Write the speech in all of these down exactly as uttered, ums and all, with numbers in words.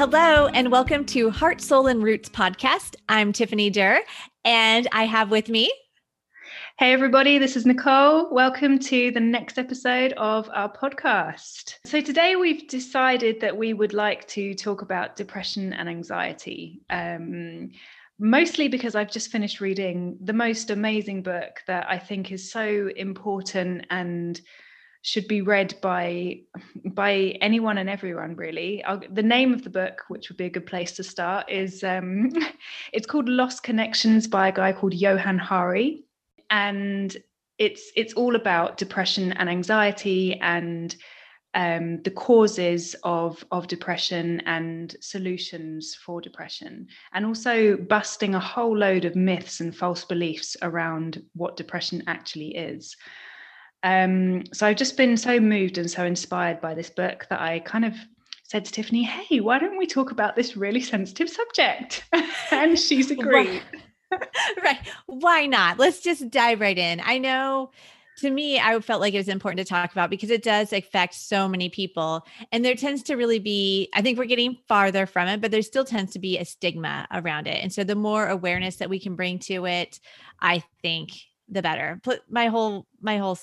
Hello, and welcome to Heart, Soul, and Roots podcast. I'm Tiffany Durr, and I have with me... Hey everybody, this is Nicole. Welcome to the next episode of our podcast. So today we've decided that we would like to talk about depression and anxiety, um, mostly because I've just finished reading the most amazing book that I think is so important and should be read by by anyone and everyone, really. I'll, the name of the book, which would be a good place to start, is um, it's called Lost Connections by a guy called Johann Hari, and it's it's all about depression and anxiety and um, the causes of of depression and solutions for depression, and also busting a whole load of myths and false beliefs around what depression actually is. Um, so I've just been so moved and so inspired by this book that I kind of said to Tiffany, hey, why don't we talk about this really sensitive subject? And she's agreed. Right. Why not? Let's just dive right in. I know to me, I felt like it was important to talk about because it does affect so many people. And there tends to really be, I think we're getting farther from it, but there still tends to be a stigma around it. And so the more awareness that we can bring to it, I think the better. Put my whole, my whole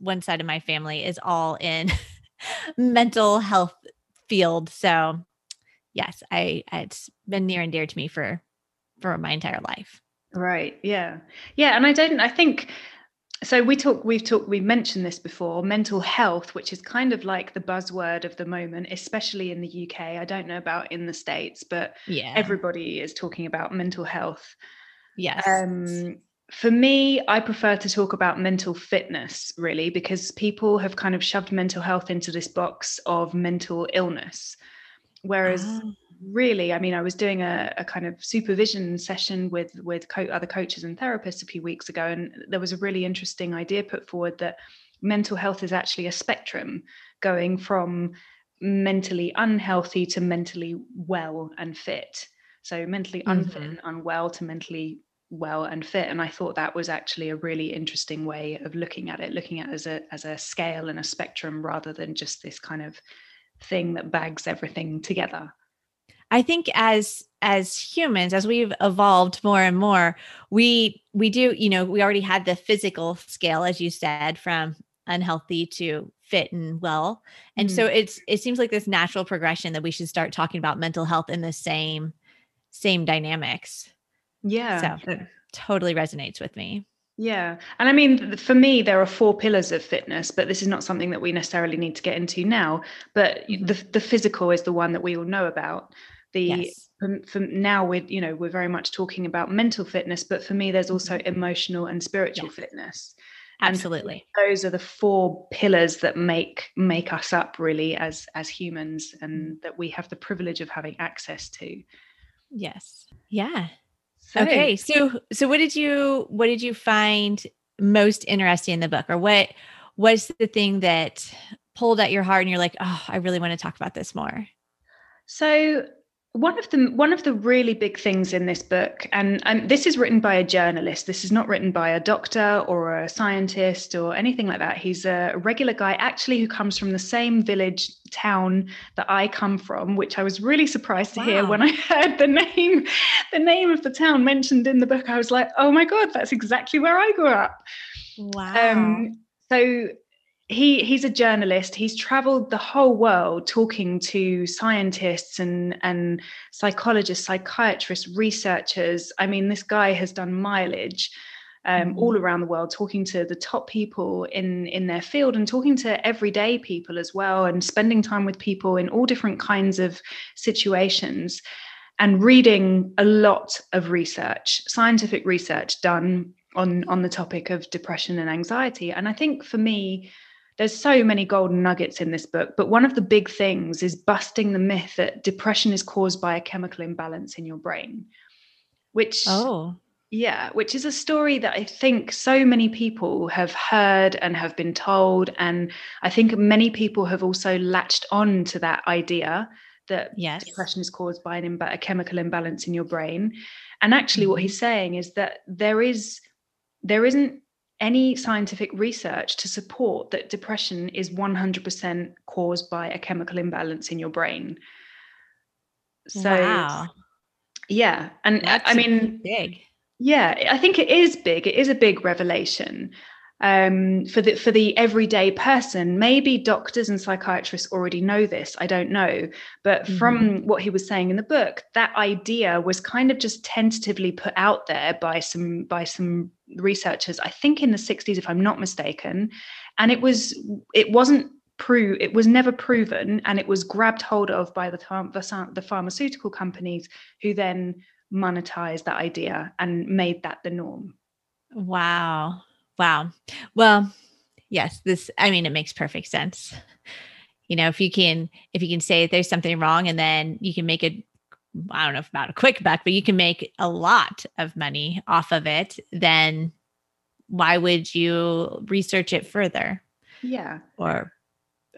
one side of my family is all in mental health field. So yes, I, it's been near and dear to me for, for my entire life. Right. Yeah. Yeah. And I don't, I think, so we talk, we've talked, we mentioned this before, mental health, which is kind of like the buzzword of the moment, especially in the U K. I don't know about in the States, but yeah, everybody is talking about mental health. Yes. Um, For me, I prefer to talk about mental fitness, really, because people have kind of shoved mental health into this box of mental illness. Whereas oh. really, I mean, I was doing a, a kind of supervision session with, with co- other coaches and therapists a few weeks ago, and there was a really interesting idea put forward that mental health is actually a spectrum going from mentally unhealthy to mentally well and fit. So mentally unfit mm-hmm. and unwell to mentally well and fit. And I thought that was actually a really interesting way of looking at it, looking at it as a as a scale and a spectrum rather than just this kind of thing that bags everything together. I think as as humans, as we've evolved more and more, we we do, you know, we already had the physical scale, as you said, from unhealthy to fit and well. And mm. so it's it seems like this natural progression that we should start talking about mental health in the same same dynamics. Yeah. So it totally resonates with me. Yeah. And I mean, for me, there are four pillars of fitness, but this is not something that we necessarily need to get into now. But mm-hmm. the, the physical is the one that we all know about. The yes. from, from now we're, you know, we're very much talking about mental fitness, but for me, there's also emotional and spiritual yes. fitness. And absolutely. Those are the four pillars that make make us up really as as humans and that we have the privilege of having access to. Yes. Yeah. So, okay. So, so what did you, what did you find most interesting in the book, or what was the thing that pulled at your heart and you're like, oh, I really want to talk about this more? So one of the, one of the really big things in this book, and, and this is written by a journalist, this is not written by a doctor or a scientist or anything like that. He's a regular guy actually who comes from the same village town that I come from, which I was really surprised to wow. hear when I heard the name, the name of the town mentioned in the book. I was like, oh my God, that's exactly where I grew up. Wow. Um, so he he's a journalist. He's traveled the whole world talking to scientists and, and psychologists, psychiatrists, researchers. I mean, this guy has done mileage Um, mm-hmm. all around the world, talking to the top people in, in their field and talking to everyday people as well, and spending time with people in all different kinds of situations and reading a lot of research, scientific research done on, on the topic of depression and anxiety. And I think for me, there's so many golden nuggets in this book, but one of the big things is busting the myth that depression is caused by a chemical imbalance in your brain, which... oh. Yeah, which is a story that I think so many people have heard and have been told. And I think many people have also latched on to that idea that yes. depression is caused by an Im- a chemical imbalance in your brain. And actually mm-hmm. what he's saying is that there is, there isn't any scientific research to support that depression is one hundred percent caused by a chemical imbalance in your brain. So wow. yeah. And That's I mean, big. Yeah, I think it is big. It is a big revelation. Um, for the for the everyday person, maybe doctors and psychiatrists already know this, I don't know. But mm-hmm. from what he was saying in the book, that idea was kind of just tentatively put out there by some by some researchers, I think in the sixties, if I'm not mistaken. And it was it wasn't pro it was never proven, and it was grabbed hold of by the th- the, the pharmaceutical companies, who then monetized that idea and made that the norm. Wow. Wow. Well, yes, this, I mean, it makes perfect sense. You know, if you can, if you can say there's something wrong, and then you can make a, I don't know if about a quick buck, but you can make a lot of money off of it, then why would you research it further? Yeah. Or,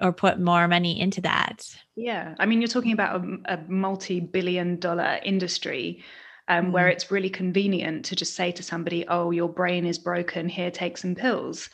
or put more money into that. Yeah. I mean, you're talking about a, a multi-billion dollar industry. Um, where it's really convenient to just say to somebody, oh, your brain is broken, here, take some pills,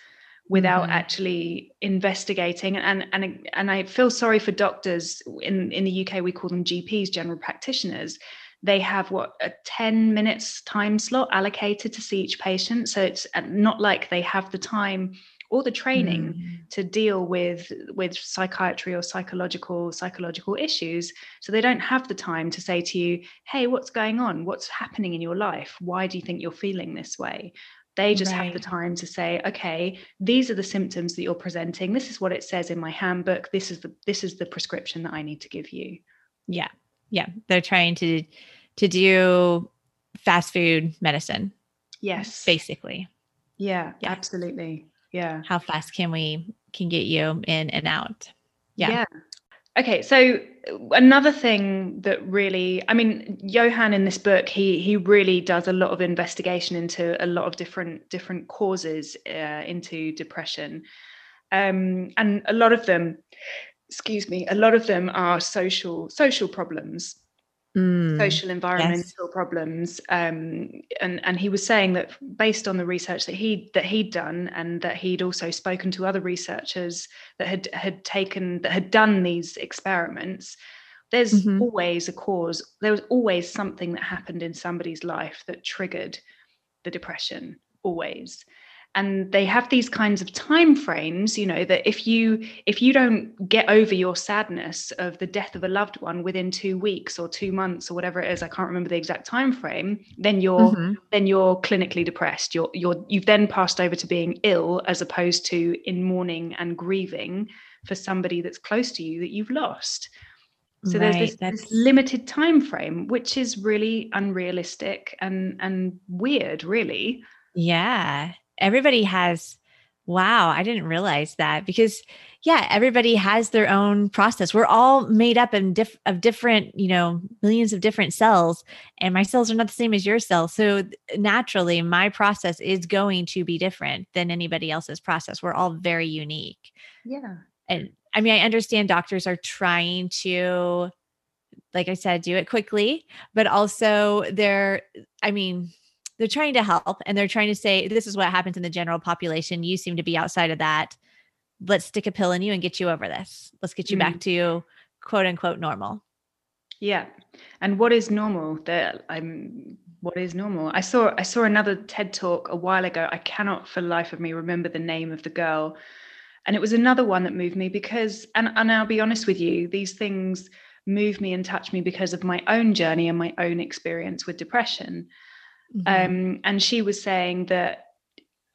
without mm-hmm. actually investigating. And and and I feel sorry for doctors. In, in the U K, we call them G Ps, general practitioners. They have, what, a ten minutes time slot allocated to see each patient. So it's not like they have the time or the training mm. to deal with with psychiatry or psychological psychological issues. So they don't have the time to say to you, hey, what's going on? What's happening in your life? Why do you think you're feeling this way? They just right. have the time to say, okay, these are the symptoms that you're presenting. This is what it says in my handbook. This is the this is the prescription that I need to give you. Yeah. Yeah. They're trying to to do fast food medicine. Yes. Basically. Yeah, yeah. Absolutely. Yeah. How fast can we can get you in and out? Yeah. yeah. Okay. So another thing that really, I mean, Johann in this book, he he really does a lot of investigation into a lot of different different causes uh, into depression, um, and a lot of them, excuse me, a lot of them are social social problems. Social environmental yes. problems, um, and and he was saying that based on the research that he that he'd done, and that he'd also spoken to other researchers that had had taken that had done these experiments, there's mm-hmm. always a cause. There was always something that happened in somebody's life that triggered the depression, always. And they have these kinds of time frames, you know, that if you if you don't get over your sadness of the death of a loved one within two weeks or two months or whatever it is, I can't remember the exact time frame, then you're mm-hmm. then you're clinically depressed. You're you're you've then passed over to being ill, as opposed to in mourning and grieving for somebody that's close to you that you've lost. So right, there's this, this limited time frame, which is really unrealistic and and weird, really. Yeah. Everybody has, wow, I didn't realize that, because yeah, everybody has their own process. We're all made up in diff- of different, you know, millions of different cells, and my cells are not the same as your cells. So naturally my process is going to be different than anybody else's process. We're all very unique. Yeah. And I mean, I understand doctors are trying to, like I said, do it quickly, but also they're, I mean, they're trying to help, and they're trying to say, this is what happens in the general population. You seem to be outside of that. Let's stick a pill in you and get you over this. Let's get you mm. back to quote unquote normal. Yeah. And what is normal? That I'm, what is normal? I saw, I saw another TED talk a while ago. I cannot for the life of me remember the name of the girl. And it was another one that moved me, because, and, and I'll be honest with you, these things move me and touch me because of my own journey and my own experience with depression. Mm-hmm. Um, and she was saying that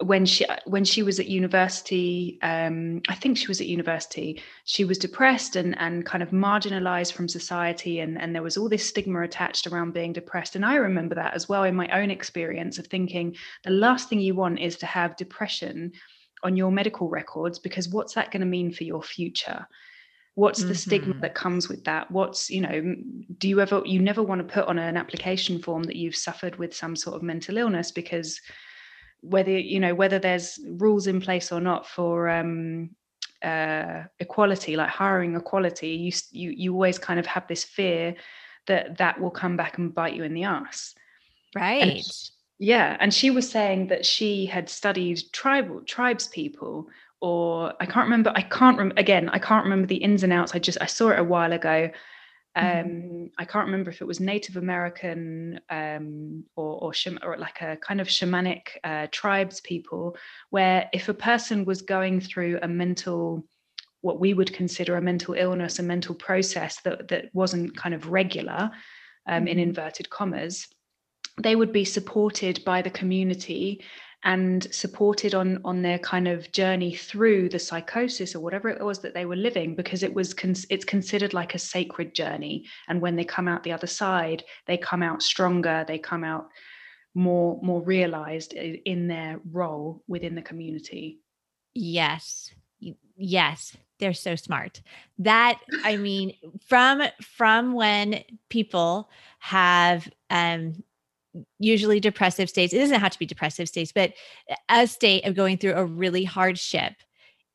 when she when she was at university, um, I think she was at university, she was depressed and and kind of marginalized from society, and and there was all this stigma attached around being depressed. And I remember that as well in my own experience of thinking, the last thing you want is to have depression on your medical records, because what's that going to mean for your future? What's the mm-hmm. stigma that comes with that? What's, you know, do you ever, you never want to put on an application form that you've suffered with some sort of mental illness, because whether, you know, whether there's rules in place or not for um, uh, equality, like hiring equality, you, you, you always kind of have this fear that that will come back and bite you in the ass. Right. And she, yeah. And she was saying that she had studied tribal tribes people, or I can't remember, I can't, rem- again, I can't remember the ins and outs. I just, I saw it a while ago. Um, mm-hmm. I can't remember if it was Native American um, or or, sham- or like a kind of shamanic uh, tribes people, where if a person was going through a mental, what we would consider a mental illness, a mental process that that wasn't kind of regular, um, mm-hmm. in inverted commas, they would be supported by the community and supported on on their kind of journey through the psychosis or whatever it was that they were living, because it was con- it's considered like a sacred journey. And when they come out the other side, they come out stronger, they come out more more realized in their role within the community. Yes, yes, they're so smart. That, I mean, from from when people have um usually depressive states, it doesn't have to be depressive states, but a state of going through a really hardship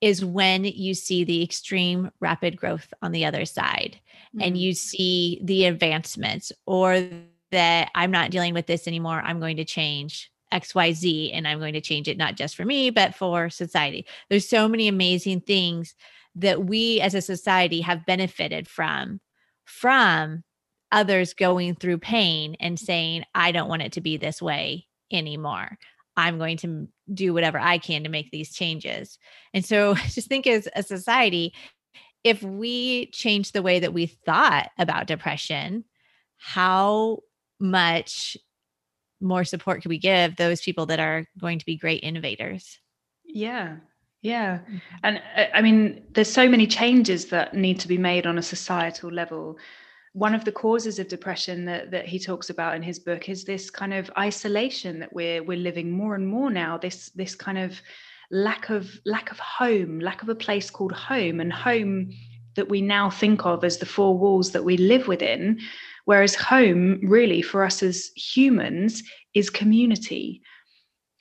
is when you see the extreme rapid growth on the other side, mm-hmm. and you see the advancements, or that I'm not dealing with this anymore. I'm going to change X Y Z, and I'm going to change it, not just for me, but for society. There's so many amazing things that we as a society have benefited from, from others going through pain and saying, I don't want it to be this way anymore. I'm going to do whatever I can to make these changes. And so just think, as a society, if we change the way that we thought about depression, how much more support could we give those people that are going to be great innovators? Yeah. Yeah. And I mean, there's so many changes that need to be made on a societal level. One of the causes of depression that, that he talks about in his book is this kind of isolation that we're we're living more and more now, this this kind of lack of lack of home, lack of a place called home, and home that we now think of as the four walls that we live within, whereas home really for us as humans is community,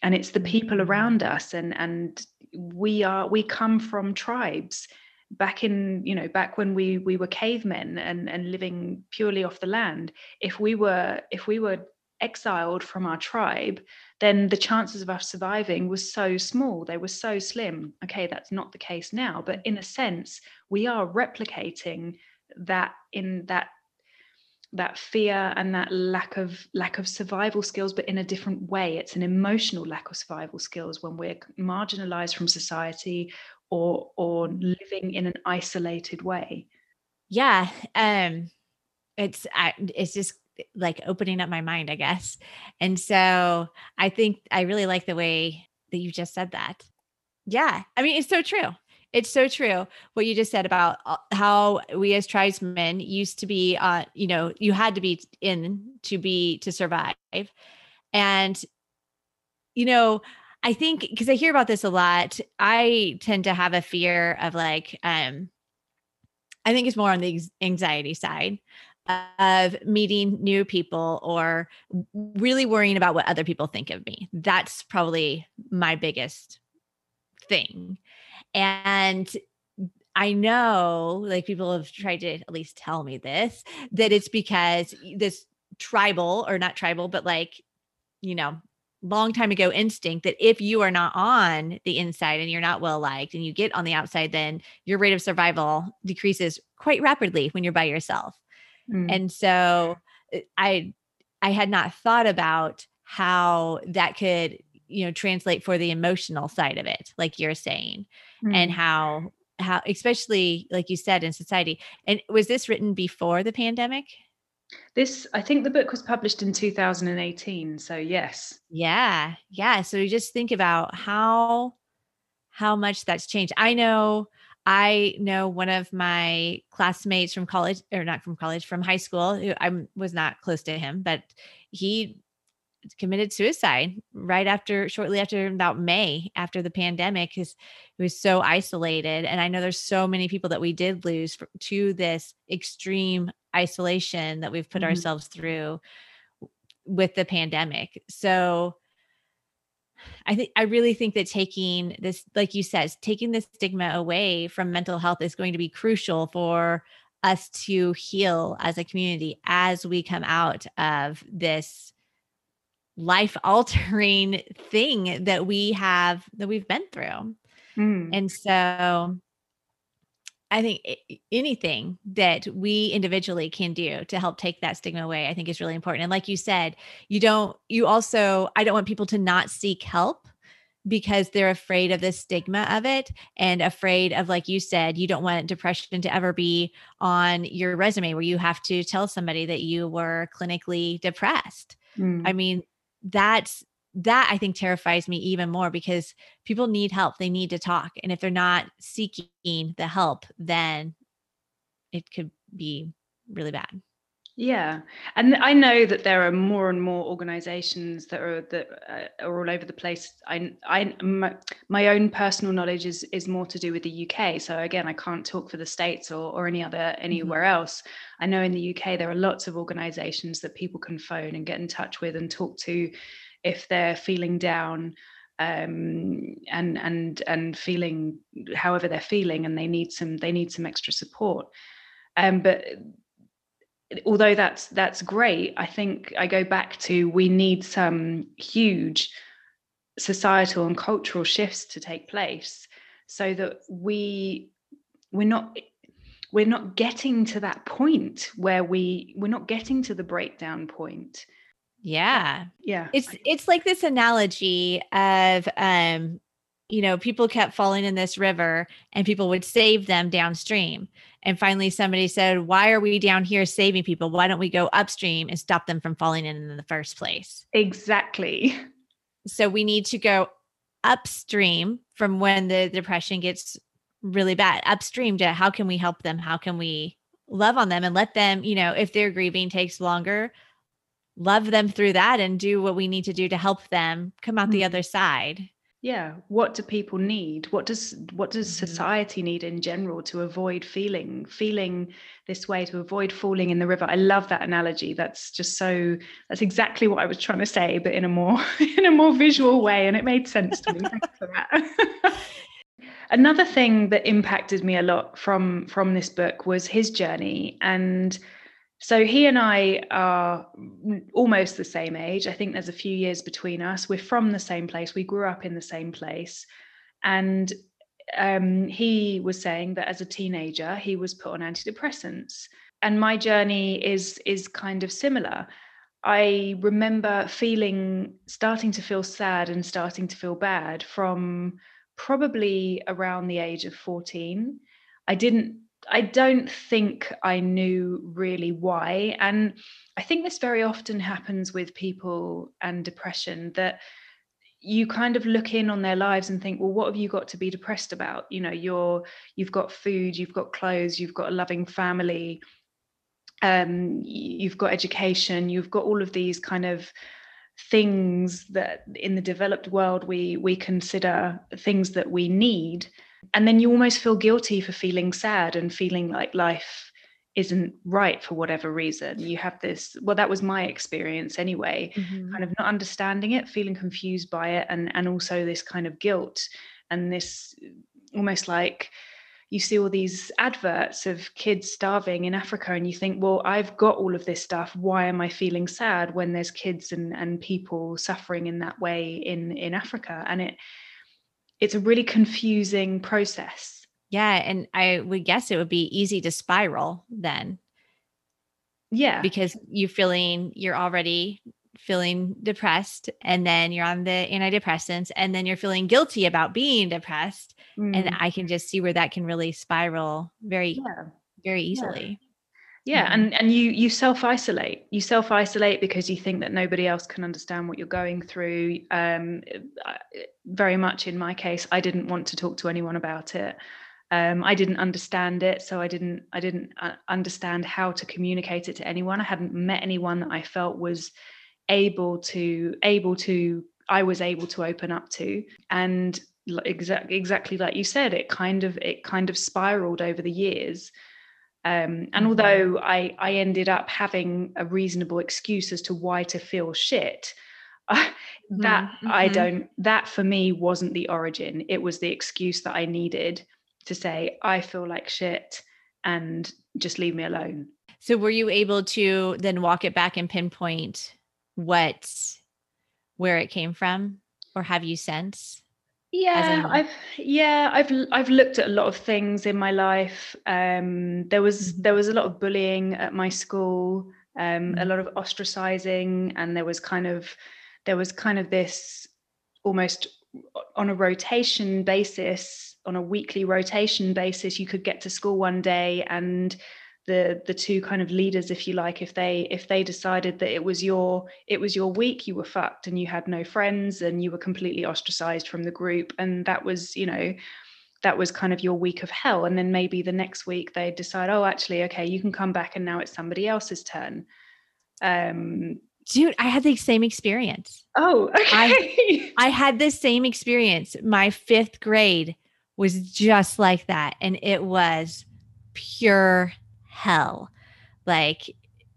and it's the people around us, and and we are we come from tribes. Back in, you know, back when we we were cavemen and and living purely off the land, if we were if we were exiled from our tribe, then the chances of us surviving was so small, they were so slim. Okay, that's not the case now, but in a sense, we are replicating that in that that fear and that lack of lack of survival skills, but in a different way. It's an emotional lack of survival skills when we're marginalized from society, or or living in an isolated way. Yeah. Um, it's, I, it's just like opening up my mind, I guess. And so I think I really like the way that you just said that. Yeah. I mean, it's so true. It's so true what you just said about how we as tribesmen used to be, uh, you know, you had to be in to be, to survive. And, you know, I think, because I hear about this a lot, I tend to have a fear of like, um, I think it's more on the anxiety side of meeting new people or really worrying about what other people think of me. That's probably my biggest thing. And I know, like, people have tried to at least tell me this, that it's because this tribal, or not tribal, but like, you know, long time ago instinct that if you are not on the inside and you're not well liked and you get on the outside, then your rate of survival decreases quite rapidly when you're by yourself. Mm. And so I, I had not thought about how that could, you know, translate for the emotional side of it, like you're saying, mm. and how, how, especially like you said, in society. And was this written before the pandemic? This, I think the book was published in two thousand eighteen. So yes. Yeah. Yeah. So you just think about how, how much that's changed. I know, I know one of my classmates from college, or not from college, from high school, who I was not close to him, but he committed suicide right after, shortly after, about May, after the pandemic, because he was so isolated. And I know there's so many people that we did lose for, to this extreme isolation that we've put mm-hmm. ourselves through with the pandemic. So I think, I really think that taking this, like you said, taking the stigma away from mental health is going to be crucial for us to heal as a community as we come out of this life altering thing that we have, that we've been through. Mm. And so I think anything that we individually can do to help take that stigma away, I think is really important. And like you said, you don't, you also, I don't want people to not seek help because they're afraid of the stigma of it and afraid of, like you said, you don't want depression to ever be on your resume where you have to tell somebody that you were clinically depressed. Mm. I mean, that's, that I think terrifies me even more because people need help. They need to talk. And if they're not seeking the help, then it could be really bad. Yeah. And I know that there are more and more organizations that are, that uh, are all over the place. I, I, my, my own personal knowledge is, is more to do with the U K. So again, I can't talk for the States or, or any other, anywhere mm-hmm. else. I know in the U K, there are lots of organizations that people can phone and get in touch with and talk to if they're feeling down um, and, and, and feeling however they're feeling, and they need some, they need some extra support. Um, but although that's that's great, I think I go back to we need some huge societal and cultural shifts to take place so that we we're not we're not getting to that point where we we're not getting to the breakdown point. Yeah. Yeah. It's it's like this analogy of um you know, people kept falling in this river and people would save them downstream. And finally somebody said, why are we down here saving people? Why don't we go upstream and stop them from falling in in the first place? Exactly. So we need to go upstream from when the depression gets really bad, upstream to how can we help them? How can we love on them and let them, you know, if their grieving takes longer, love them through that and do what we need to do to help them come out mm-hmm. the other side. Yeah. What do people need? What does what does society need in general to avoid feeling feeling this way, to avoid falling in the river? I love that analogy. That's just so that's exactly what I was trying to say, but in a more in a more visual way. And it made sense to me. Thanks for that. Another thing that impacted me a lot from from this book was his journey. And so he and I are almost the same age. I think there's a few years between us. We're from the same place. We grew up in the same place. And um, he was saying that as a teenager, he was put on antidepressants. And my journey is, is kind of similar. I remember feeling, starting to feel sad and starting to feel bad from probably around the age of fourteen. I didn't I don't think I knew really why. And I think this very often happens with people and depression, that you kind of look in on their lives and think, well, what have you got to be depressed about? You know, you're, you've got food, you've got clothes, you've got a loving family, um, you've got education, you've got all of these kind of things that in the developed world, we, we consider things that we need. And then you almost feel guilty for feeling sad and feeling like life isn't right for whatever reason. You have this, well, that was my experience anyway, mm-hmm. kind of not understanding it, feeling confused by it. And, and also this kind of guilt and this almost like you see all these adverts of kids starving in Africa and you think, well, I've got all of this stuff. Why am I feeling sad when there's kids and, and people suffering in that way in, in Africa? And it, It's a really confusing process. Yeah. And I would guess it would be easy to spiral then. Yeah. Because you're feeling, you're already feeling depressed and then you're on the antidepressants and then you're feeling guilty about being depressed. Mm. And I can just see where that can really spiral very, yeah. very easily. Yeah. yeah. Mm-hmm. And, and you, you self-isolate, you self-isolate because you think that nobody else can understand what you're going through. Um, very much in my case, I didn't want to talk to anyone about it. Um, I didn't understand it. So I didn't, I didn't understand how to communicate it to anyone. I hadn't met anyone that I felt was able to, able to, I was able to open up to. And exactly, exactly like you said, it kind of, it kind of spiraled over the years. Um, and although I, I ended up having a reasonable excuse as to why to feel shit, uh, that mm-hmm. I don't, that for me wasn't the origin. It was the excuse that I needed to say, I feel like shit and just leave me alone. So were you able to then walk it back and pinpoint what, where it came from, or have you since? Yeah, I've yeah, I've I've looked at a lot of things in my life. Um, there was there was a lot of bullying at my school, um, a lot of ostracizing, and there was kind of there was kind of this almost on a rotation basis, on a weekly rotation basis, you could get to school one day and the the two kind of leaders, if you like, if they if they decided that it was your it was your week, you were fucked and you had no friends and you were completely ostracized from the group, and that was, you know, that was kind of your week of hell. And then maybe the next week they decide, oh, actually, okay, you can come back, and now it's somebody else's turn. Um, dude, I had the same experience. Oh, okay. I, I had the same experience. My fifth grade was just like that, and it was pure hell. Like,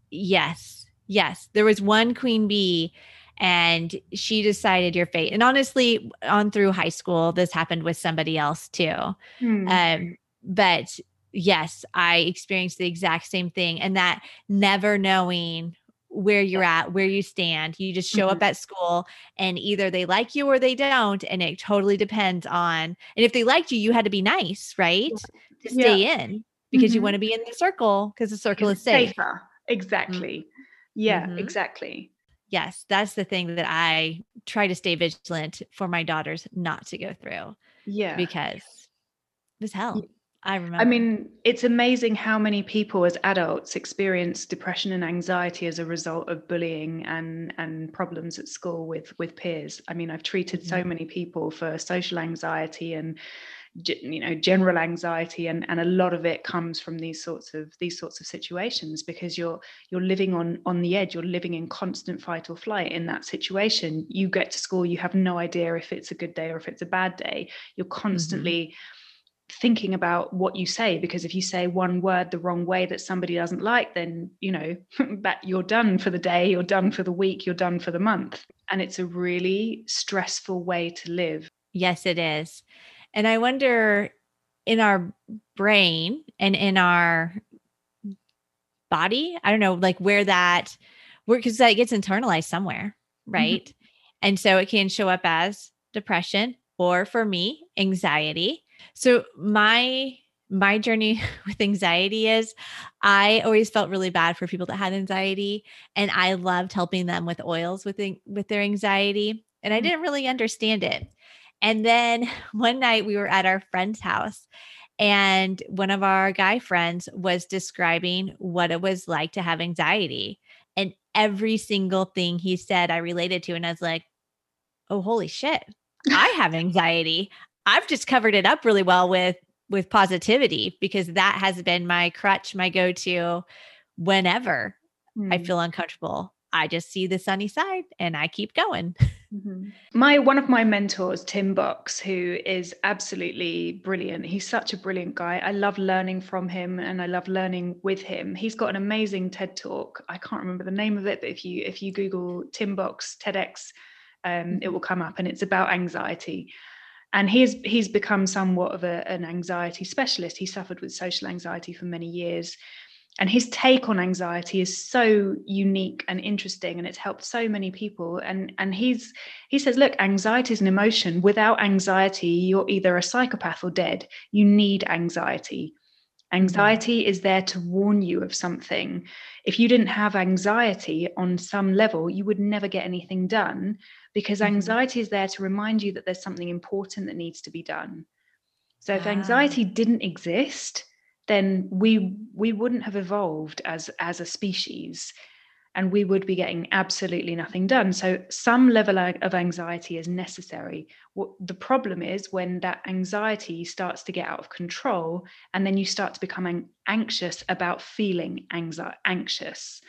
yes, yes. There was one queen bee and she decided your fate. And honestly, on through high school, this happened with somebody else too. Hmm. Um, but yes, I experienced the exact same thing. And that never knowing where you're at, where you stand, you just show mm-hmm. up at school and either they like you or they don't. And it totally depends on, and if they liked you, you had to be nice, right? To stay yeah. in. Because mm-hmm. you want to be in the circle, because the circle it's is safe. safer. Exactly. Mm-hmm. Yeah, mm-hmm. exactly. Yes, that's the thing that I try to stay vigilant for my daughters not to go through. Yeah. Because it was hell. I remember. I mean, it's amazing how many people as adults experience depression and anxiety as a result of bullying and, and problems at school with, with peers. I mean, I've treated mm-hmm. so many people for social anxiety and you know, general anxiety, and, and a lot of it comes from these sorts of these sorts of situations, because you're you're living on on the edge, you're living in constant fight or flight in that situation. You get to school, you have no idea if it's a good day or if it's a bad day. You're constantly mm-hmm. thinking about what you say, because if you say one word the wrong way that somebody doesn't like, then you know that you're done for the day, you're done for the week, you're done for the month. And it's a really stressful way to live. Yes, it is. And I wonder, in our brain and in our body, I don't know, like where that, where, because that gets internalized somewhere, right? Mm-hmm. And so it can show up as depression, or for me, anxiety. So my my journey with anxiety is, I always felt really bad for people that had anxiety, and I loved helping them with oils with with their anxiety, and I didn't really understand it. And then one night we were at our friend's house, and one of our guy friends was describing what it was like to have anxiety. And every single thing he said, I related to. And I was like, oh, holy shit, I have anxiety. I've just covered it up really well with, with positivity, because that has been my crutch, my go-to whenever mm. I feel uncomfortable. I just see the sunny side and I keep going. Mm-hmm. My one of my mentors, Tim Box, who is absolutely brilliant. He's such a brilliant guy. I love learning from him and I love learning with him. He's got an amazing TED Talk. I can't remember the name of it, but if you if you Google Tim Box TEDx, um, mm-hmm. it will come up, and it's about anxiety. And he's he's become somewhat of a, an anxiety specialist. He suffered with social anxiety for many years. And his take on anxiety is so unique and interesting, and it's helped so many people. And, and he's he says, look, anxiety is an emotion. Without anxiety, you're either a psychopath or dead. You need anxiety. Anxiety mm-hmm. is there to warn you of something. If you didn't have anxiety on some level, you would never get anything done, because mm-hmm. anxiety is there to remind you that there's something important that needs to be done. So if ah. anxiety didn't exist, then we we wouldn't have evolved as, as a species, and we would be getting absolutely nothing done. So some level of anxiety is necessary. What the problem is when that anxiety starts to get out of control, and then you start to become anxious about feeling anxi- anxious.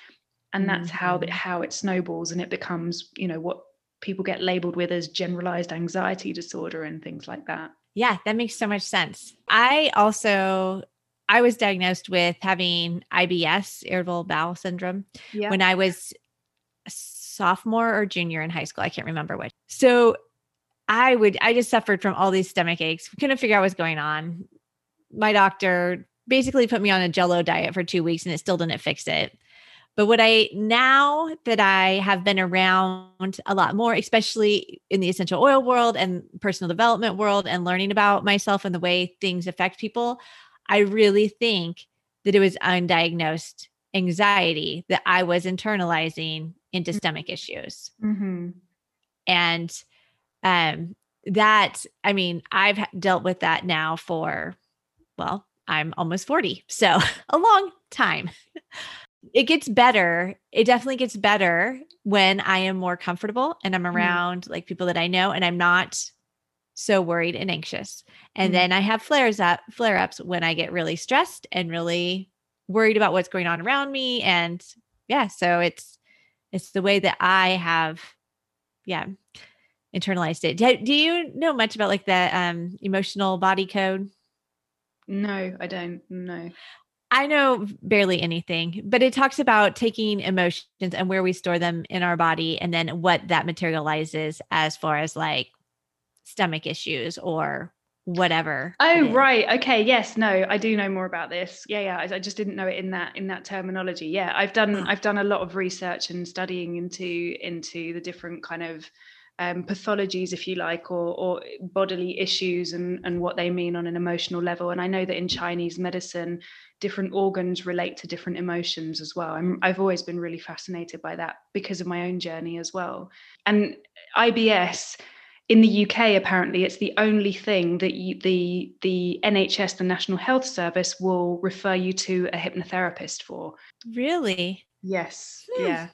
And that's mm-hmm. how, how it snowballs, and it becomes, you know, what people get labeled with as generalized anxiety disorder and things like that. Yeah, that makes so much sense. I also... I was diagnosed with having I B S, irritable bowel syndrome, yeah. when I was a sophomore or junior in high school. I can't remember which. So I would, I just suffered from all these stomach aches. Couldn't figure out what was going on. My doctor basically put me on a Jell-O diet for two weeks, and it still didn't fix it. But what I, now that I have been around a lot more, especially in the essential oil world and personal development world and learning about myself and the way things affect people, I really think that it was undiagnosed anxiety that I was internalizing into stomach issues. Mm-hmm. And um, that, I mean, I've dealt with that now for, well, I'm almost forty. So a long time. It gets better. It definitely gets better when I am more comfortable and I'm around mm-hmm. like people that I know, and I'm not so worried and anxious. And mm-hmm. then I have flares up, flare ups when I get really stressed and really worried about what's going on around me. And yeah, so it's, it's the way that I have, yeah, internalized it. Do, do you know much about like the um, emotional body code? No, I don't know. I know barely anything, but it talks about taking emotions and where we store them in our body and then what that materializes as far as like stomach issues or whatever. Oh, right. Okay. Yes. No, I do know more about this. Yeah. Yeah. I, I just didn't know it in that, in that terminology. Yeah. I've done, yeah. I've done a lot of research and studying into, into the different kind of um, pathologies, if you like, or, or bodily issues and, and what they mean on an emotional level. And I know that in Chinese medicine, different organs relate to different emotions as well. I'm, I've always been really fascinated by that because of my own journey as well. And I B S in the U K, apparently it's the only thing that you, the, the N H S, the National Health Service, will refer you to a hypnotherapist for. Really? Yes. Hmm. Yeah.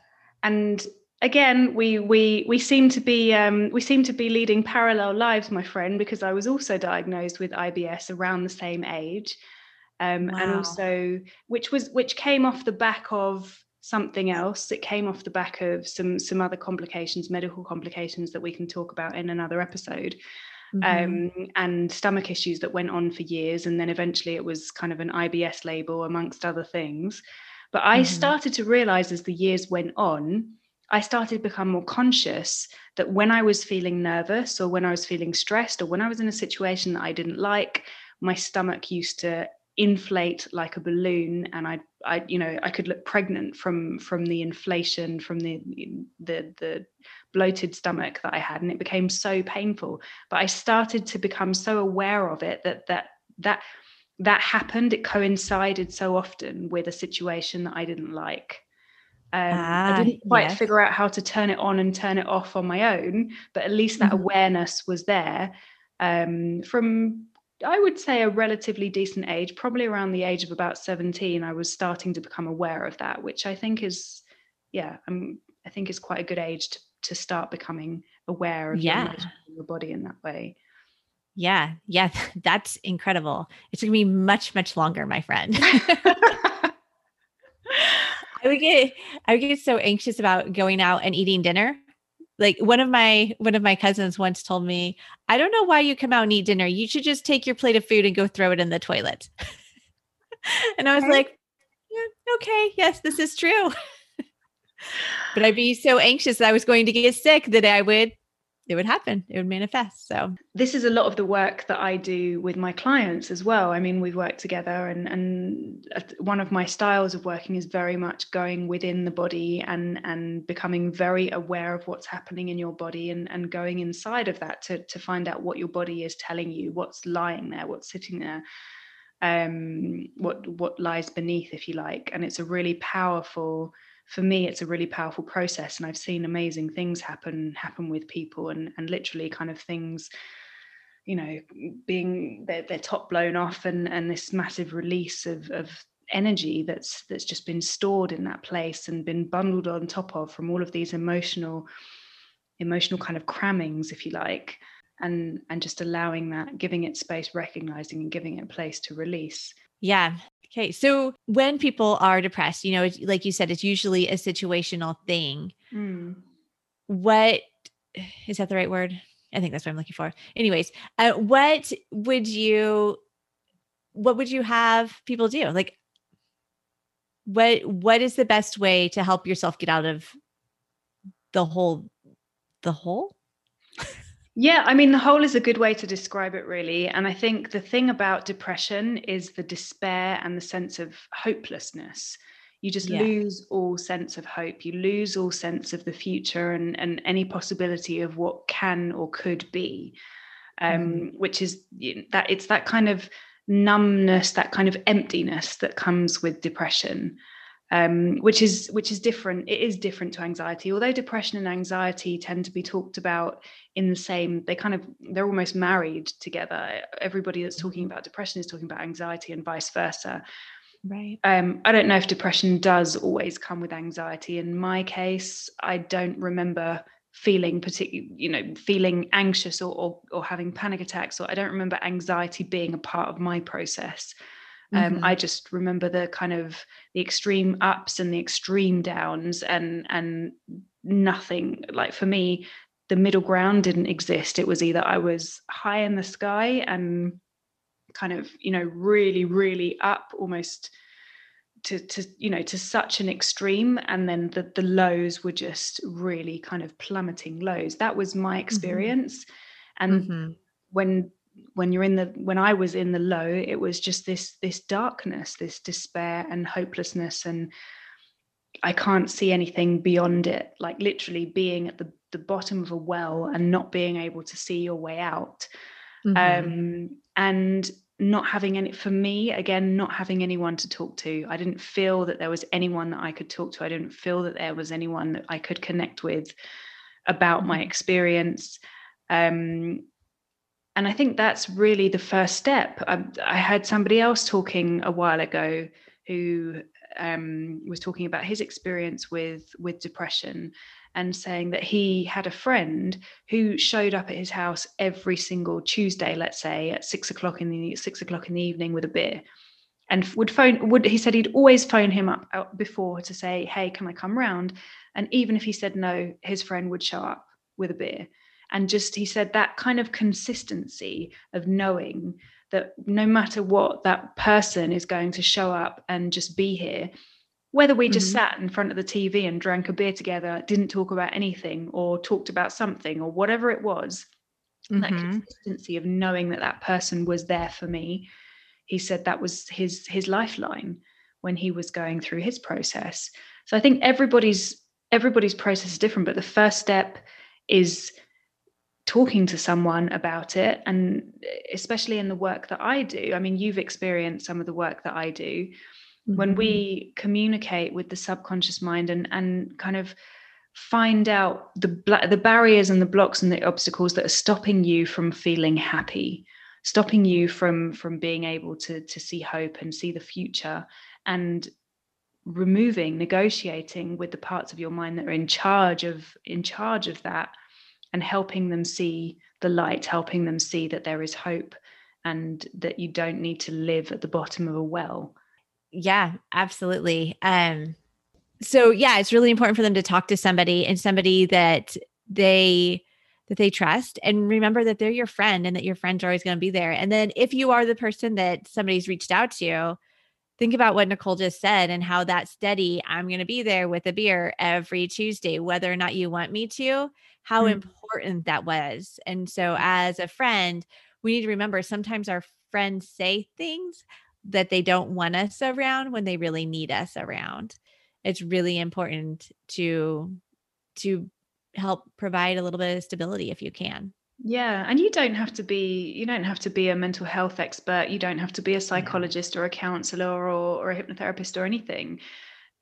And again, we we we seem to be um, we seem to be leading parallel lives, my friend, because I was also diagnosed with I B S around the same age. Um, wow. And also, which was which came off the back of something else. It came off the back of some some other complications, medical complications that we can talk about in another episode, mm-hmm. um, and stomach issues that went on for years. And then eventually it was kind of an I B S label amongst other things. But I mm-hmm. started to realize as the years went on, I started to become more conscious that when I was feeling nervous or when I was feeling stressed or when I was in a situation that I didn't like, my stomach used to inflate like a balloon, and I, I, you know, I could look pregnant from from the inflation, from the the the bloated stomach that I had, and it became so painful. But I started to become so aware of it that that that that happened. It coincided so often with a situation that I didn't like. Um, ah, I didn't quite yes. figure out how to turn it on and turn it off on my own, but at least that mm-hmm. awareness was there um, from. I would say a relatively decent age, probably around the age of about seventeen, I was starting to become aware of that, which I think is, yeah, I'm, I think is quite a good age to, to start becoming aware of yeah. your body in that way. Yeah. Yeah. That's incredible. It's going to be much, much longer, my friend. I would get, I would get so anxious about going out and eating dinner. Like one of my, one of my cousins once told me, I don't know why you come out and eat dinner. You should just take your plate of food and go throw it in the toilet. And I was okay. like, yeah, okay, yes, this is true. But I'd be so anxious that I was going to get sick that I would, it would happen. It would manifest. So this is a lot of the work that I do with my clients as well. I mean, we've worked together, and, and one of my styles of working is very much going within the body and, and becoming very aware of what's happening in your body and, and going inside of that to, to find out what your body is telling you, what's lying there, what's sitting there, um, what, what lies beneath, if you like. And it's a really powerful For me, it's a really powerful process, and I've seen amazing things happen happen with people, and and literally kind of things, you know, being their, their top blown off, and and this massive release of of energy that's that's just been stored in that place and been bundled on top of from all of these emotional emotional kind of crammings, if you like, and and just allowing that, giving it space, recognizing and giving it a place to release. Yeah. Okay. So when people are depressed, you know, like you said, it's usually a situational thing. Mm. What, is that the right word? I think that's what I'm looking for. Anyways, uh, what would you, what would you have people do? Like what, what is the best way to help yourself get out of the hole, the hole? Yeah, I mean, the hole is a good way to describe it, really. And I think the thing about depression is the despair and the sense of hopelessness. you just yeah. lose all sense of hope. You lose all sense of the future and, and any possibility of what can or could be, um, mm-hmm. which is that it's that kind of numbness, that kind of emptiness that comes with depression, um, which is which is different. It is different to anxiety, although depression and anxiety tend to be talked about in the same. They kind of they're almost married together. Everybody that's talking about depression is talking about anxiety, and vice versa. Right. Um, I don't know if depression does always come with anxiety. In my case, I don't remember feeling particular, you know, feeling anxious or, or or having panic attacks, or I don't remember anxiety being a part of my process. Um, mm-hmm. I just remember the kind of the extreme ups and the extreme downs, and and nothing like for me, the middle ground didn't exist. It was either I was high in the sky and kind of, you know, really, really up almost to, to, you know, to such an extreme. And then the, the lows were just really kind of plummeting lows. That was my experience. Mm-hmm. And mm-hmm. when, when you're in the, when I was in the low, it was just this, this darkness, this despair and hopelessness. And I can't see anything beyond it. Like literally being at the, the bottom of a well and not being able to see your way out. Mm-hmm. Um, and not having any, for me, again, not having anyone to talk to. I didn't feel that there was anyone that I could talk to. I didn't feel that there was anyone that I could connect with about my experience. Um, and I think that's really the first step. I, I heard somebody else talking a while ago who um, was talking about his experience with, with depression, and saying that he had a friend who showed up at his house every single Tuesday, let's say at six o'clock in the six o'clock in the evening with a beer, and would phone, would, he said he'd always phone him up out before to say, hey, can I come round? And even if he said no, his friend would show up with a beer. And just, he said that kind of consistency of knowing that no matter what, that person is going to show up and just be here. Whether we just mm-hmm. sat in front of the T V and drank a beer together, didn't talk about anything or talked about something or whatever it was, mm-hmm. that consistency of knowing that that person was there for me, he said that was his his lifeline when he was going through his process. So I think everybody's everybody's process is different, but the first step is talking to someone about it. And especially in the work that I do, I mean, you've experienced some of the work that I do. When we communicate with the subconscious mind and, and kind of find out the the barriers and the blocks and the obstacles that are stopping you from feeling happy, stopping you from from being able to, to see hope and see the future, and removing, negotiating with the parts of your mind that are in charge of in charge of that, and helping them see the light, helping them see that there is hope and that you don't need to live at the bottom of a well. Yeah, absolutely. Um, so yeah, it's really important for them to talk to somebody, and somebody that they, that they trust, and remember that they're your friend and that your friends are always going to be there. And then if you are the person that somebody's reached out to, think about what Nicole just said and how that steady, I'm going to be there with a beer every Tuesday, whether or not you want me to, how mm-hmm. important that was. And so as a friend, we need to remember sometimes our friends say things that they don't want us around when they really need us around. It's really important to, to help provide a little bit of stability if you can. Yeah. And you don't have to be, you don't have to be a mental health expert. You don't have to be a psychologist or a counselor or, or a hypnotherapist or anything.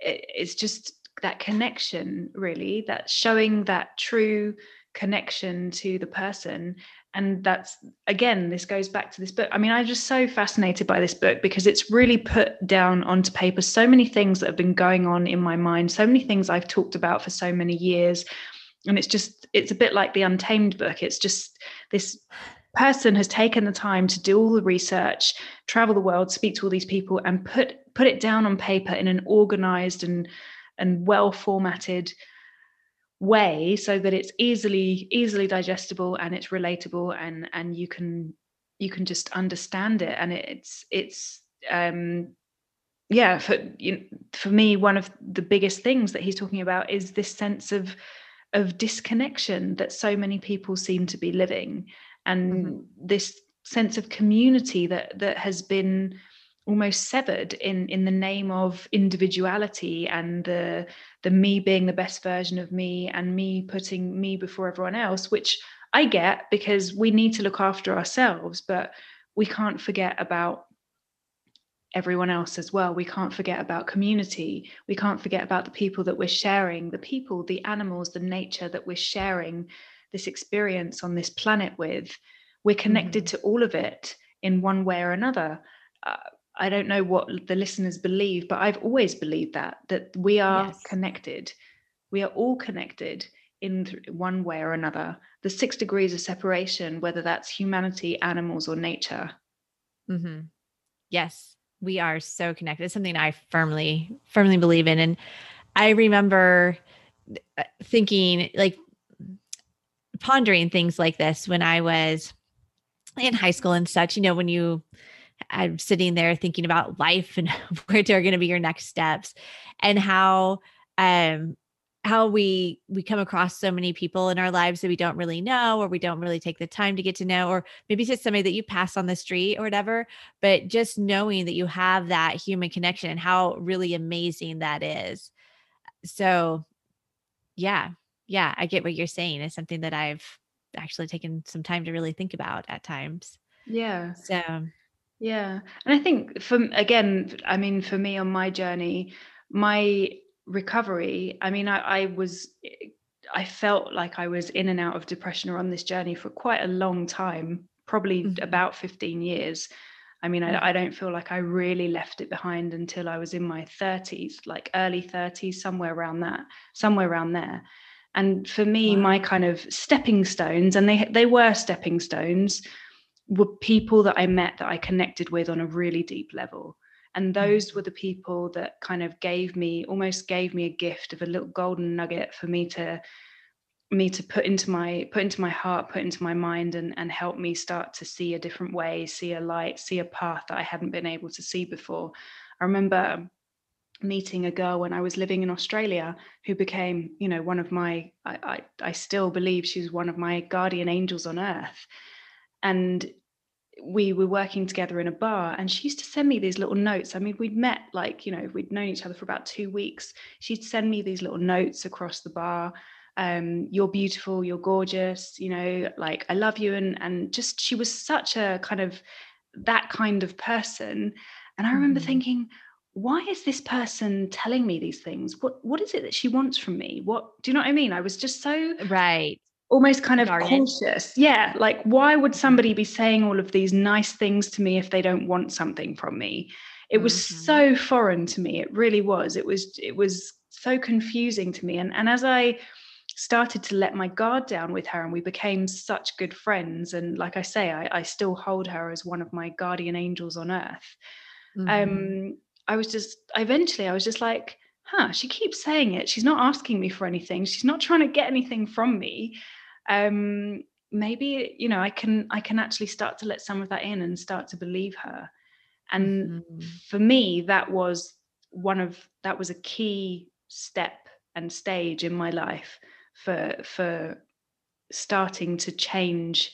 It, it's just that connection, really, that showing that true connection to the person. And that's, again, this goes back to this book. I mean, I'm just so fascinated by this book because it's really put down onto paper so many things that have been going on in my mind, so many things I've talked about for so many years. And it's just, it's a bit like the Untamed book. It's just this person has taken the time to do all the research, travel the world, speak to all these people, and put put it down on paper in an organized and and well-formatted way, so that it's easily easily digestible and it's relatable, and and you can you can just understand it. And it's it's um yeah for you know, for me, one of the biggest things that he's talking about is this sense of of disconnection that so many people seem to be living, and mm-hmm. this sense of community that that has been almost severed in in the name of individuality and the the me being the best version of me and me putting me before everyone else, which I get, because we need to look after ourselves, but we can't forget about everyone else as well. We can't forget about community. We can't forget about the people that we're sharing, the people, the animals, the nature that we're sharing this experience on this planet with. We're connected mm-hmm. to all of it in one way or another. Uh, I don't know what the listeners believe, but I've always believed that, that we are yes. connected. We are all connected in th- one way or another. The six degrees of separation, whether that's humanity, animals, or nature. Mm-hmm. Yes, we are so connected. It's something I firmly, firmly believe in. And I remember thinking, like, pondering things like this when I was in high school and such, you know, when you... I'm sitting there thinking about life and where are going to be your next steps, and how, um, how we, we come across so many people in our lives that we don't really know, or we don't really take the time to get to know, or maybe it's just somebody that you pass on the street or whatever, but just knowing that you have that human connection and how really amazing that is. So yeah, yeah, I get what you're saying. It's something that I've actually taken some time to really think about at times. Yeah. So yeah. And I think from, again, I mean, for me on my journey, my recovery, I mean, I, I was, I felt like I was in and out of depression or on this journey for quite a long time, probably mm-hmm. about fifteen years. I mean, I, I don't feel like I really left it behind until I was in my thirties, like early thirties, somewhere around that, somewhere around there. And for me, wow. my kind of stepping stones, and they they were stepping stones, were people that I met that I connected with on a really deep level. And those were the people that kind of gave me, almost gave me a gift of a little golden nugget for me to, me to put into my, put into my heart, put into my mind, and, and help me start to see a different way, see a light, see a path that I hadn't been able to see before. I remember meeting a girl when I was living in Australia who became, you know, one of my, I, I, I still believe she was one of my guardian angels on earth. And we were working together in a bar, and she used to send me these little notes. I mean, we'd met, like, you know, we'd known each other for about two weeks. She'd send me these little notes across the bar. Um, you're beautiful, you're gorgeous, you know, like, I love you. And, and just, she was such a kind of that kind of person. And I remember mm. thinking, why is this person telling me these things? What, what is it that she wants from me? What, do you know what I mean? I was just so right. almost kind of cautious. Yeah. Like, why would somebody be saying all of these nice things to me if they don't want something from me? It was mm-hmm. so foreign to me. It really was. It was, it was so confusing to me. And, and as I started to let my guard down with her, and we became such good friends. And like I say, I, I still hold her as one of my guardian angels on earth. Mm-hmm. Um, I was just, eventually I was just like, huh, she keeps saying it. She's not asking me for anything. She's not trying to get anything from me. Um, maybe, you know, I can, I can actually start to let some of that in and start to believe her. And mm-hmm. for me, that was one of, that was a key step and stage in my life for, for starting to change,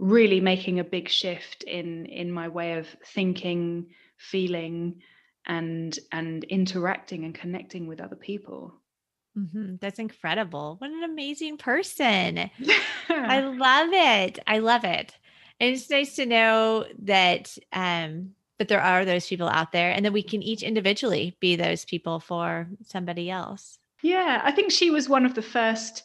really making a big shift in, in my way of thinking, feeling, and, and interacting and connecting with other people. Mm-hmm. That's incredible. What an amazing person. I love it. I love it. And it's nice to know that, um, that there are those people out there, and that we can each individually be those people for somebody else. Yeah. I think she was one of the first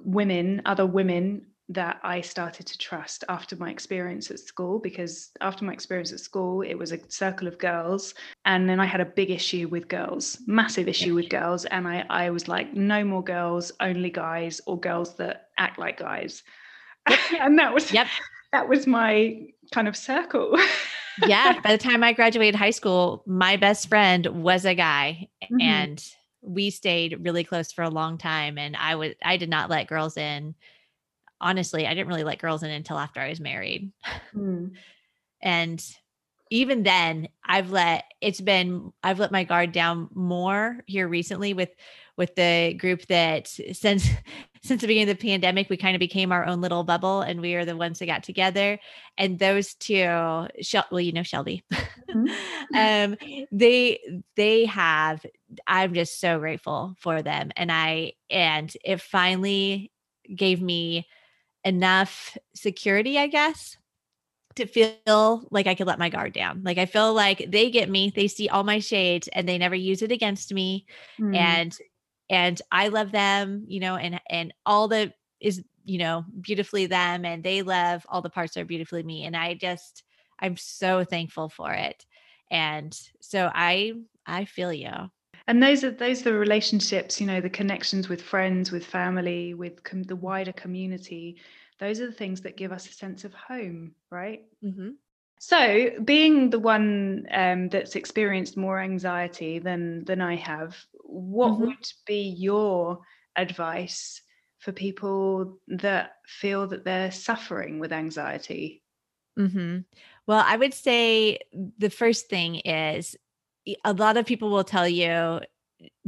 women, other women that I started to trust after my experience at school, because after my experience at school, it was a circle of girls. And then I had a big issue with girls, massive issue with girls. And I, I was like, no more girls, only guys, or girls that act like guys. And that was, yep. that was my kind of circle. Yeah. By the time I graduated high school, my best friend was a guy, mm-hmm. and we stayed really close for a long time. And I was, I did not let girls in. Honestly, I didn't really let girls in until after I was married. Mm. And even then I've let, it's been, I've let my guard down more here recently with, with the group that since, since the beginning of the pandemic, we kind of became our own little bubble and we are the ones that got together. And those two, Shel- well, you know, Shelby, mm-hmm. um, they, they have, I'm just so grateful for them. And I, and it finally gave me enough security, I guess, to feel like I could let my guard down. Like I feel like they get me, they see all my shades and they never use it against me. Mm. And, and I love them, you know, and, and all that is, you know, beautifully them, and they love all the parts that are beautifully me. And I just, I'm so thankful for it. And so I, I feel you. And those are, those are the relationships, you know, the connections with friends, with family, with com- the wider community. Those are the things that give us a sense of home, right? Mm-hmm. So being the one um, that's experienced more anxiety than, than I have, what mm-hmm. would be your advice for people that feel that they're suffering with anxiety? Mm-hmm. Well, I would say the first thing is a lot of people will tell you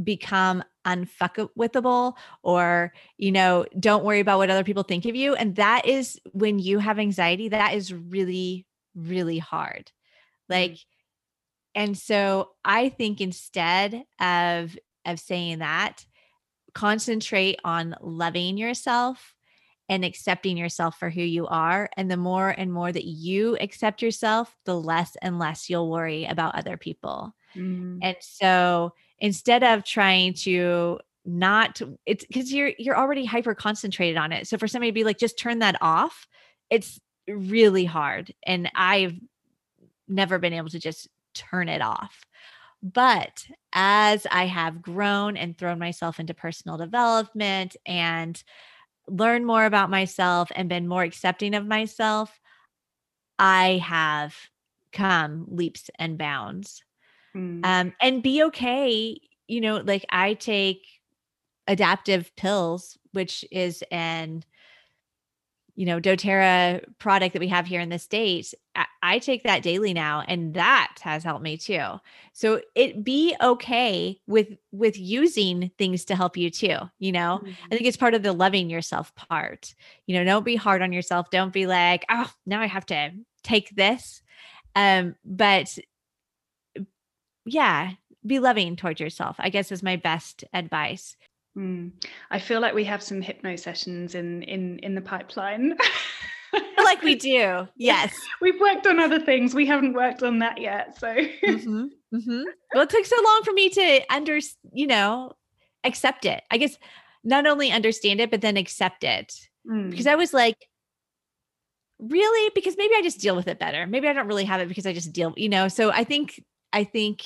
become unfuckwithable, or, you know, don't worry about what other people think of you. And that is when you have anxiety, that is really, really hard. Like, and so I think instead of, of saying that, concentrate on loving yourself and accepting yourself for who you are. And the more and more that you accept yourself, the less and less you'll worry about other people. Mm-hmm. And so instead of trying to not, it's because you're, you're already hyper concentrated on it. So for somebody to be like, just turn that off, it's really hard. And I've never been able to just turn it off. But as I have grown and thrown myself into personal development and learned more about myself and been more accepting of myself, I have come leaps and bounds. Um, and be okay. You know, like I take adaptive pills, which is an, you know, doTERRA product that we have here in the States. I, I take that daily now, and that has helped me too. So it be okay with, with using things to help you too. You know, mm-hmm. I think it's part of the loving yourself part, you know, don't be hard on yourself. Don't be like, oh, now I have to take this. Um, but yeah, be loving toward yourself, I guess, is my best advice. Mm. I feel like we have some hypno sessions in in in the pipeline. Like we do, yes. We've worked on other things. We haven't worked on that yet, so. Mm-hmm. Mm-hmm. Well, it took so long for me to under, you know, accept it. I guess not only understand it, but then accept it, mm. because I was like, really? Because maybe I just deal with it better. Maybe I don't really have it because I just deal, you know. So I think. I think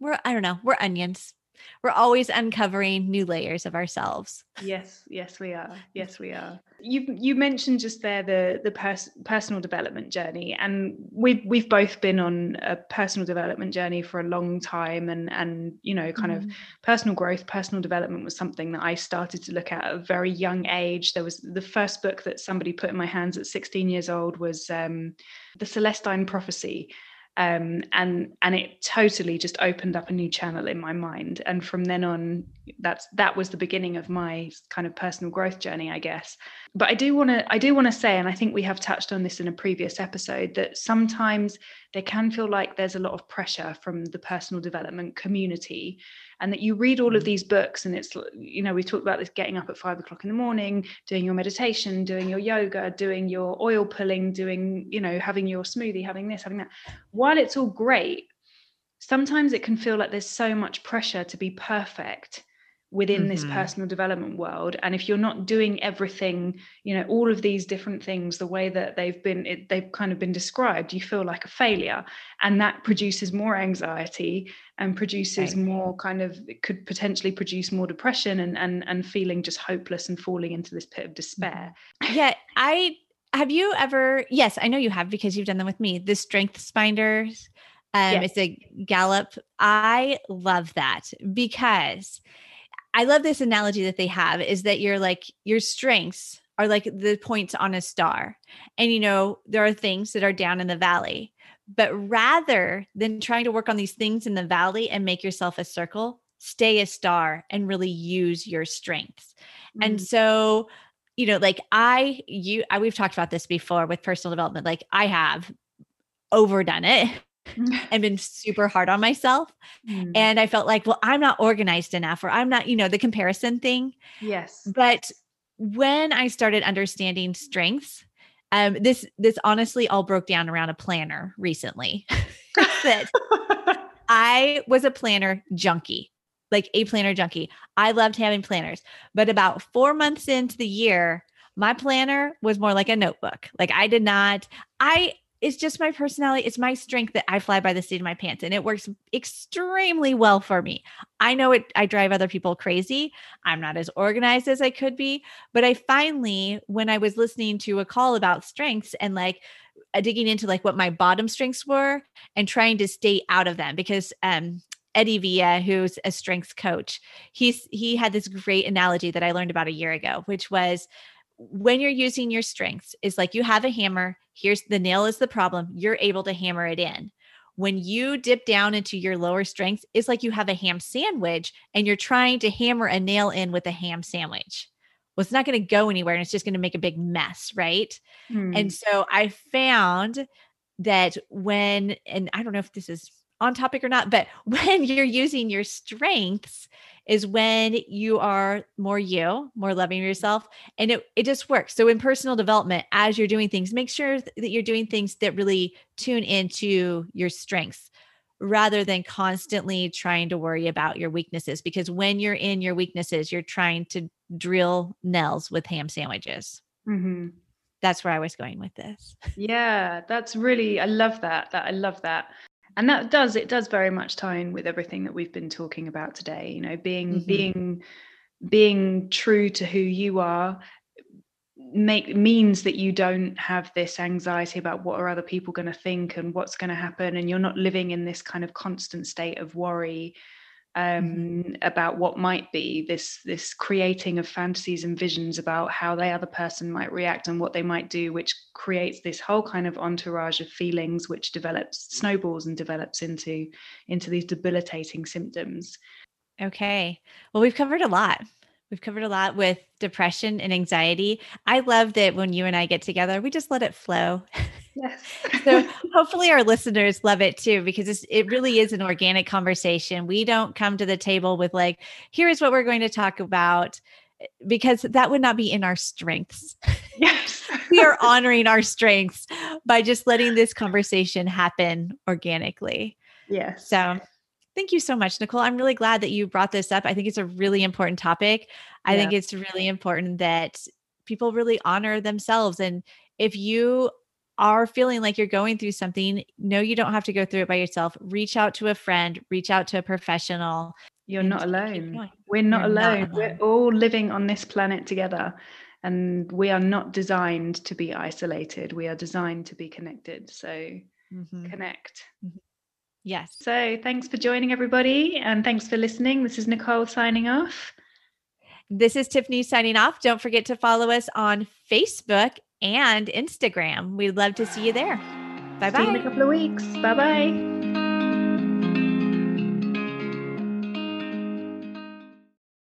we're, I don't know, we're onions. We're always uncovering new layers of ourselves. Yes, yes, we are. Yes, we are. You you mentioned just there the the pers- personal development journey, and we've we've both been on a personal development journey for a long time, and and you know, kind mm-hmm. of personal growth, personal development was something that I started to look at at a very young age. There was the first book that somebody put in my hands at sixteen years old was um, The Celestine Prophecy. Um, and and it totally just opened up a new channel in my mind. And from then on, that's that was the beginning of my kind of personal growth journey, I guess. But I do want to I do want to say, and I think we have touched on this in a previous episode, that sometimes there can feel like there's a lot of pressure from the personal development community, and that you read all of these books and it's, you know, we talked about this, getting up at five o'clock in the morning, doing your meditation, doing your yoga, doing your oil pulling, doing, you know, having your smoothie, having this, having that. While it's all great, sometimes it can feel like there's so much pressure to be perfect within mm-hmm. this personal development world. And if you're not doing everything, you know, all of these different things the way that they've been it, they've kind of been described, you feel like a failure, and that produces more anxiety and produces okay. more kind of, it could potentially produce more depression and and and feeling just hopeless and falling into this pit of despair. Yeah. I have you ever yes I know you have, because you've done them with me, the StrengthFinders. um yes. It's a Gallup. I love that, because I love this analogy that they have, is that you're like, your strengths are like the points on a star. And, you know, there are things that are down in the valley, But rather than trying to work on these things in the valley and make yourself a circle, stay a star and really use your strengths. Mm-hmm. And so, you know, like I, you, I, we've talked about this before with personal development. Like I have overdone it. I've been super hard on myself. Mm. And I felt like, well, I'm not organized enough, or I'm not, you know, the comparison thing. Yes. But when I started understanding strengths, um, this, this honestly all broke down around a planner recently. That I was a planner junkie, like a planner junkie. I loved having planners, but about four months into the year, my planner was more like a notebook. Like I did not, I, It's just my personality. It's my strength that I fly by the seat of my pants, and it works extremely well for me. I know it. I drive other people crazy. I'm not as organized as I could be, but I finally, when I was listening to a call about strengths and like digging into like what my bottom strengths were and trying to stay out of them, because um, Eddie Villa, who's a strengths coach, he's he had this great analogy that I learned about a year ago, which was, when you're using your strengths, it's like you have a hammer. Here's the nail is the problem. You're able to hammer it in. When you dip down into your lower strengths, it's like you have a ham sandwich and you're trying to hammer a nail in with a ham sandwich. Well, it's not going to go anywhere, and it's just going to make a big mess, right? Hmm. And so I found that when, and I don't know if this is on topic or not, but when you're using your strengths is when you are more you, more loving yourself, and it, it just works. So in personal development, as you're doing things, make sure that you're doing things that really tune into your strengths rather than constantly trying to worry about your weaknesses, because when you're in your weaknesses, you're trying to drill nails with ham sandwiches. Mm-hmm. That's where I was going with this. Yeah, that's really, I love that. that I love that. And that does, it does very much tie in with everything that we've been talking about today, you know, being, mm-hmm. being, being true to who you are make means that you don't have this anxiety about what are other people going to think and what's going to happen. And you're not living in this kind of constant state of worry um, mm-hmm. about what might be, this, this creating of fantasies and visions about how the other person might react and what they might do, which creates this whole kind of entourage of feelings, which develops, snowballs and develops into, into these debilitating symptoms. Okay. Well, we've covered a lot. We've covered a lot with depression and anxiety. I love that when you and I get together, we just let it flow. Yes. So hopefully our listeners love it too, because it's, it really is an organic conversation. We don't come to the table with like, here is what we're going to talk about, because that would not be in our strengths. Yes. We are honoring our strengths by just letting this conversation happen organically. Yes. So thank you so much, Nicole. I'm really glad that you brought this up. I think it's a really important topic. I yeah. think it's really important that people really honor themselves. And if you are feeling like you're going through something, no, you don't have to go through it by yourself. Reach out to a friend, reach out to a professional. You're not alone. We're not You're alone. Not alone. We're all living on this planet together, and we are not designed to be isolated. We are designed to be connected. So mm-hmm. connect. Mm-hmm. Yes. So thanks for joining, everybody. And thanks for listening. This is Nicole signing off. This is Tiffany signing off. Don't forget to follow us on Facebook and Instagram. We'd love to see you there. Bye-bye. See you in a couple of weeks. Bye-bye.